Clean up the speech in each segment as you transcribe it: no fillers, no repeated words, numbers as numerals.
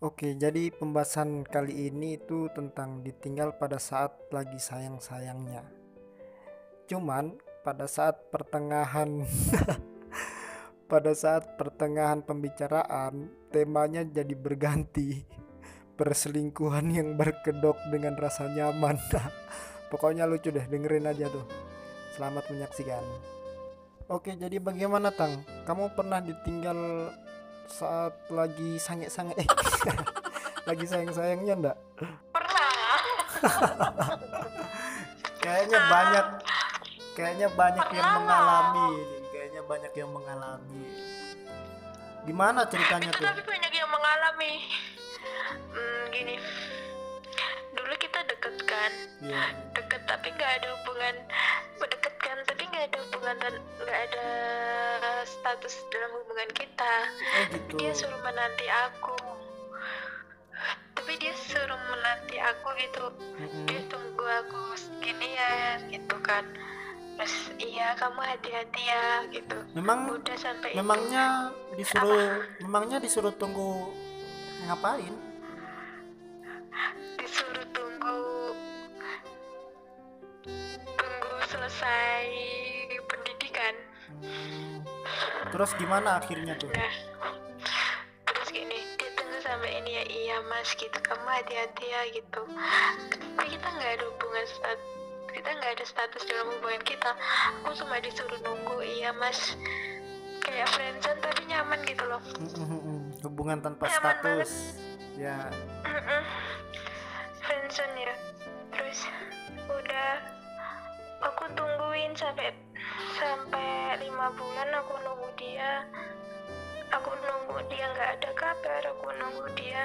Oke, jadi pembahasan kali ini itu tentang ditinggal pada saat lagi sayang-sayangnya. Cuman pada saat pertengahan pembicaraan, temanya jadi berganti. Perselingkuhan yang berkedok dengan rasa nyaman. Pokoknya lucu deh, dengerin aja tuh. Selamat menyaksikan. Oke, jadi bagaimana Tang? Kamu pernah ditinggal saat lagi sayang-sayangnya enggak? Pernah. Kayaknya banyak yang mengalami. Gimana ceritanya tuh? Tapi banyak yang mengalami. Gini. Dulu kita deket kan? Yeah. Deket tapi enggak ada hubungan. Deket kan tapi enggak ada hubungan, enggak ada status dalam hubungan kita. Gitu. Dia suruh menanti aku, tapi dia suruh menanti aku gitu. Dia tunggu aku segini ya gitu kan. Terus iya kamu hati-hati ya gitu. Memangnya disuruh tunggu ngapain? Disuruh tunggu selesai pendidikan. Terus gimana akhirnya tuh? Nah, terus gini, dia tunggu sampai ini ya, iya mas gitu, kamu hati-hati ya gitu. Tapi kita nggak ada hubungan status dalam hubungan kita. Aku cuma disuruh nunggu, iya mas. Kayak friendzone tapi nyaman gitu loh. Hubungan tanpa nyaman status, banget. Ya. Friendzone ya. Terus udah, aku tungguin sampai 5 bulan aku nunggu dia. Aku nunggu dia nggak ada kabar, aku nunggu dia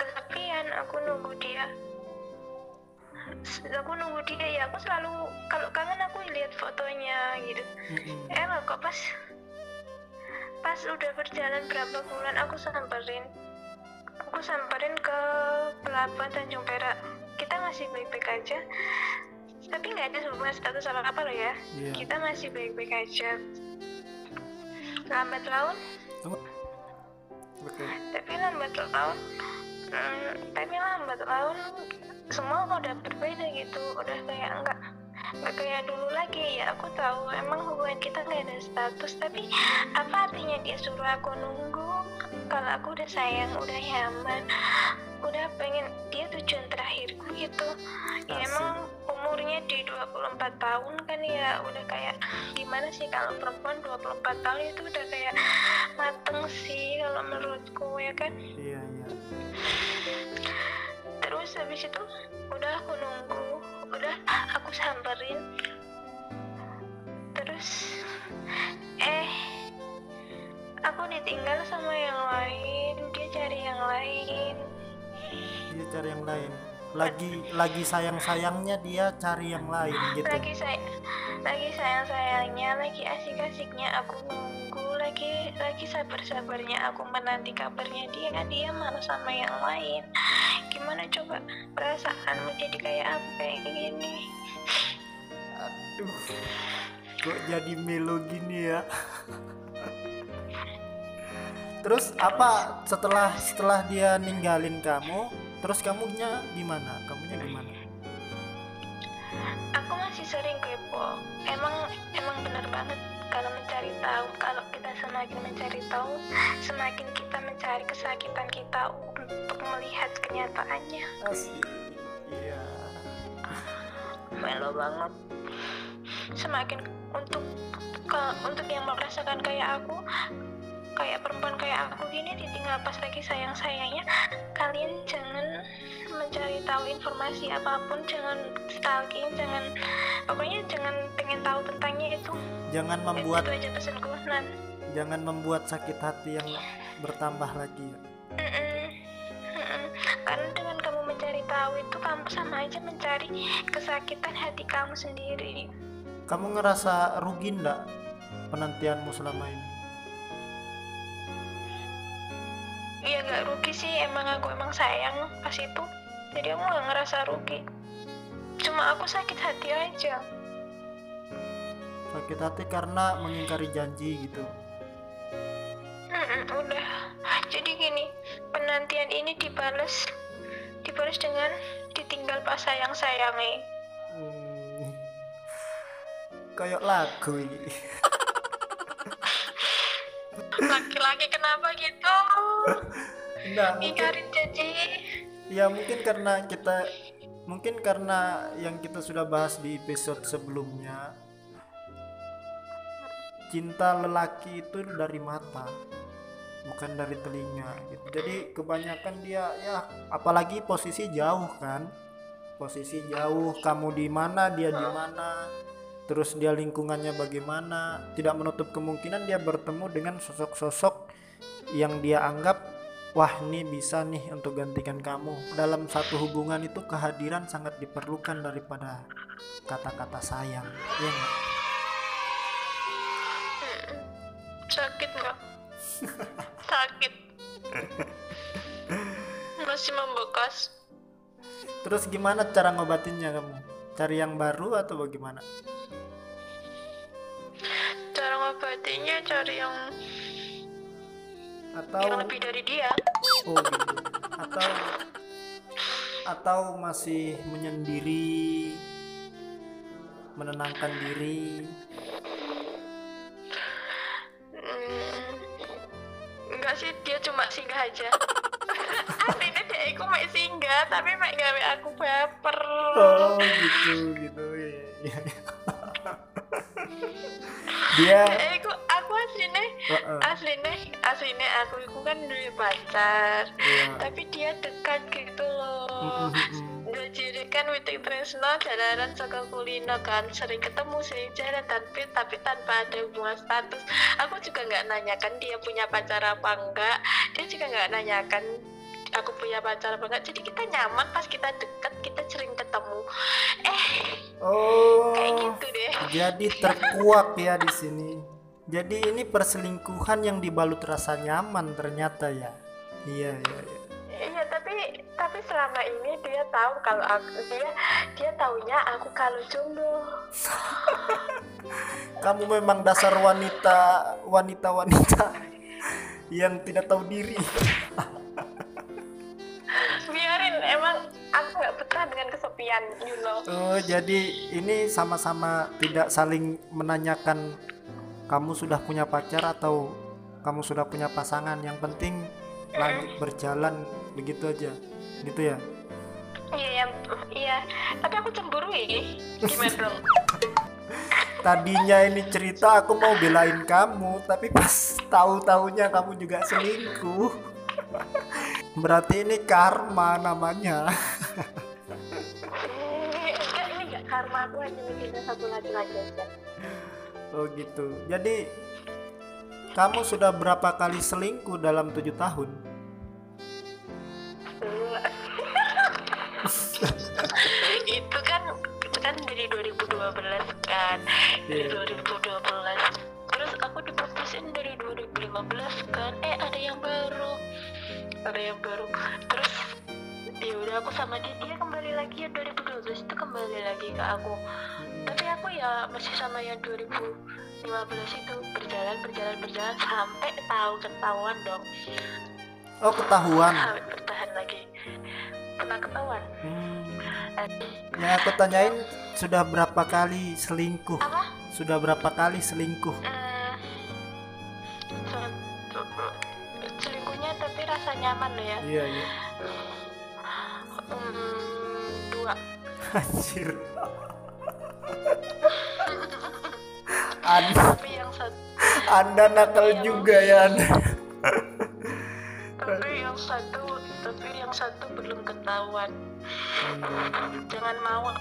kesepian, aku nunggu dia ya. Aku selalu kalau kangen aku lihat fotonya gitu. Kok pas udah berjalan berapa bulan aku samperin ke Pelabuhan Tanjung Perak. Kita masih baik-baik aja, tapi nggak ada hubungan status apa loh ya. Yeah. Kita masih baik-baik aja. Lambat laun semua udah berbeda gitu. Udah kayak nggak kayak dulu lagi ya. Aku tahu emang hubungan kita nggak ada status, tapi apa artinya dia suruh aku nunggu kalau aku udah sayang, udah nyaman, udah pengen dia tujuan terakhirku gitu. Ya emang umurnya di 24 tahun kan ya, udah kayak gimana sih kalau perempuan 24 tahun itu udah kayak mateng sih kalau menurutku ya kan. Iya. Terus habis itu udah aku nunggu, udah aku samperin. Terus aku ditinggal sama yang lain, dia cari yang lain. Lagi sayang-sayangnya dia cari yang lain gitu. Lagi sayang-sayangnya, lagi asik-asiknya aku nunggu, lagi sabar-sabarnya aku menanti kabarnya dia malah sama yang lain. Gimana coba perasaanmu jadi kayak apa kayak gini? Aduh, kok jadi melo gini ya? Terus apa setelah dia ninggalin kamu? Terus kamunya gimana? Aku masih sering kepo. Emang benar banget kalau mencari tahu, kalau kita semakin mencari tahu, semakin kita mencari kesakitan kita untuk melihat kenyataannya. Asik. Iya. Melo banget. Semakin untuk yang merasakan kayak aku, kayak perempuan kayak aku gini ditinggal pas lagi sayang-sayangnya, kalian jangan mencari tahu informasi apapun, jangan stalking, jangan, pokoknya jangan pengen tahu tentangnya itu. Jangan membuat itu aja pesanku. Jangan membuat sakit hati yang bertambah lagi. Karena dengan kamu mencari tahu itu, kamu sama aja mencari kesakitan hati kamu sendiri. Kamu ngerasa rugi enggak penantianmu selama ini? Ya nggak rugi sih, aku emang sayang pas itu, jadi aku nggak ngerasa rugi. Cuma aku sakit hati aja. Sakit hati karena mengingkari janji gitu. Udah. Jadi gini, kegantian ini dibalas dengan ditinggal pak sayang-sayangi. Kayak lagu ini. Laki-laki kenapa gitu? Nah, ingkarin janji. Ya mungkin karena kita, mungkin karena yang kita sudah bahas di episode sebelumnya, cinta lelaki itu dari mata, bukan dari telinga gitu. Jadi kebanyakan dia ya, apalagi posisi jauh kan, posisi jauh, kamu di mana dia di mana, terus dia lingkungannya bagaimana, tidak menutup kemungkinan dia bertemu dengan sosok-sosok yang dia anggap wah ini bisa nih untuk gantikan kamu. Dalam satu hubungan itu kehadiran sangat diperlukan daripada kata-kata sayang, ya gak? Sakit gak? Sakit. Masih membekas. Terus gimana cara ngobatinnya kamu? Cari yang baru atau bagaimana? Cara ngobatinnya cari yang atau yang lebih dari dia. Oh gitu. Atau masih menyendiri, menenangkan diri. Enggak sih, dia cuma singgah aja. Artinya dia aku mek singgah tapi mek gawe aku baper. Oh gitu gitu ya. Dia aslinya aku kan dulu pacar, yeah. Tapi dia dekat gitu loh. Jadi kan Witik Tresno jalanan saka kulino kan, sering ketemu, sering jalan, tapi tanpa ada hubungan status. Aku juga nggak nanyakan dia punya pacar apa enggak, dia juga nggak nanyakan aku punya pacar apa enggak. Jadi kita nyaman pas kita dekat, kita sering ketemu. Kayak gitu deh. Jadi terkuak ya di sini. Jadi ini perselingkuhan yang dibalut rasa nyaman ternyata ya. Iya. Iya, tapi selama ini dia tahu kalau aku, dia taunya aku kalau jomblo. Kamu memang dasar wanita yang tidak tahu diri. Biarin, emang aku nggak betah dengan kesepian, you know. Oh, jadi ini sama-sama tidak saling menanyakan kamu sudah punya pacar atau kamu sudah punya pasangan, yang penting lanjut berjalan begitu aja gitu ya. Iya tapi aku cemburu ini gimana dong. Tadinya ini cerita aku mau belain kamu, tapi pas tahu-taunya kamu juga selingkuh. Berarti ini karma namanya. Ini gak karma, aku hanya mikirin satu laki-laki aja. Oh gitu. Jadi kamu sudah berapa kali selingkuh dalam 7 tahun? Itu kan dari 2012 kan. Dari 2012. Terus aku diputusin dari 2015 kan. Ada yang baru. Terus ya udah aku sama dia kembali lagi ya, 2012 itu kembali lagi ke aku. Tapi aku ya masih sama yang 2015 itu, berjalan sampai ketahuan dong. Oh ketahuan? Sampai bertahan lagi, pernah ketahuan. Yang aku tanyain sudah berapa kali selingkuh? Apa? Sudah berapa kali selingkuh? Selingkuhnya tapi rasa nyaman loh ya. Iya. 2. Anjir. Anda nakal juga ya Anda. Tapi yang satu belum ketahuan. Jangan mau.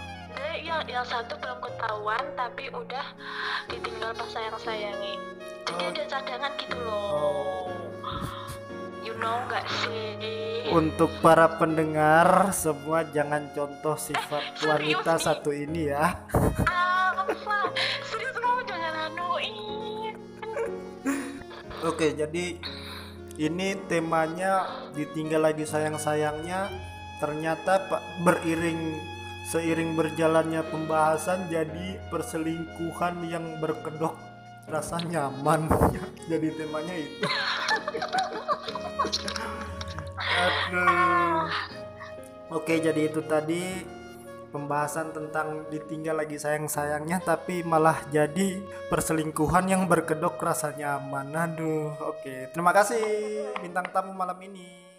Yang satu belum ketahuan tapi udah ditinggal pas sayang-sayangi. Jadi ada cadangan gitu loh. You know gak sih? Untuk para pendengar semua jangan contoh sifat wanita serius, satu ini ya. Serius kamu jangan anuin. Oke, jadi ini temanya ditinggal lagi sayang-sayangnya. Ternyata seiring berjalannya pembahasan jadi perselingkuhan yang berkedok rasa nyaman. Jadi temanya itu. Aduh. Oke, jadi itu tadi pembahasan tentang ditinggal lagi sayang-sayangnya tapi malah jadi perselingkuhan yang berkedok rasa nyaman. Aduh, oke. Terima kasih bintang tamu malam ini.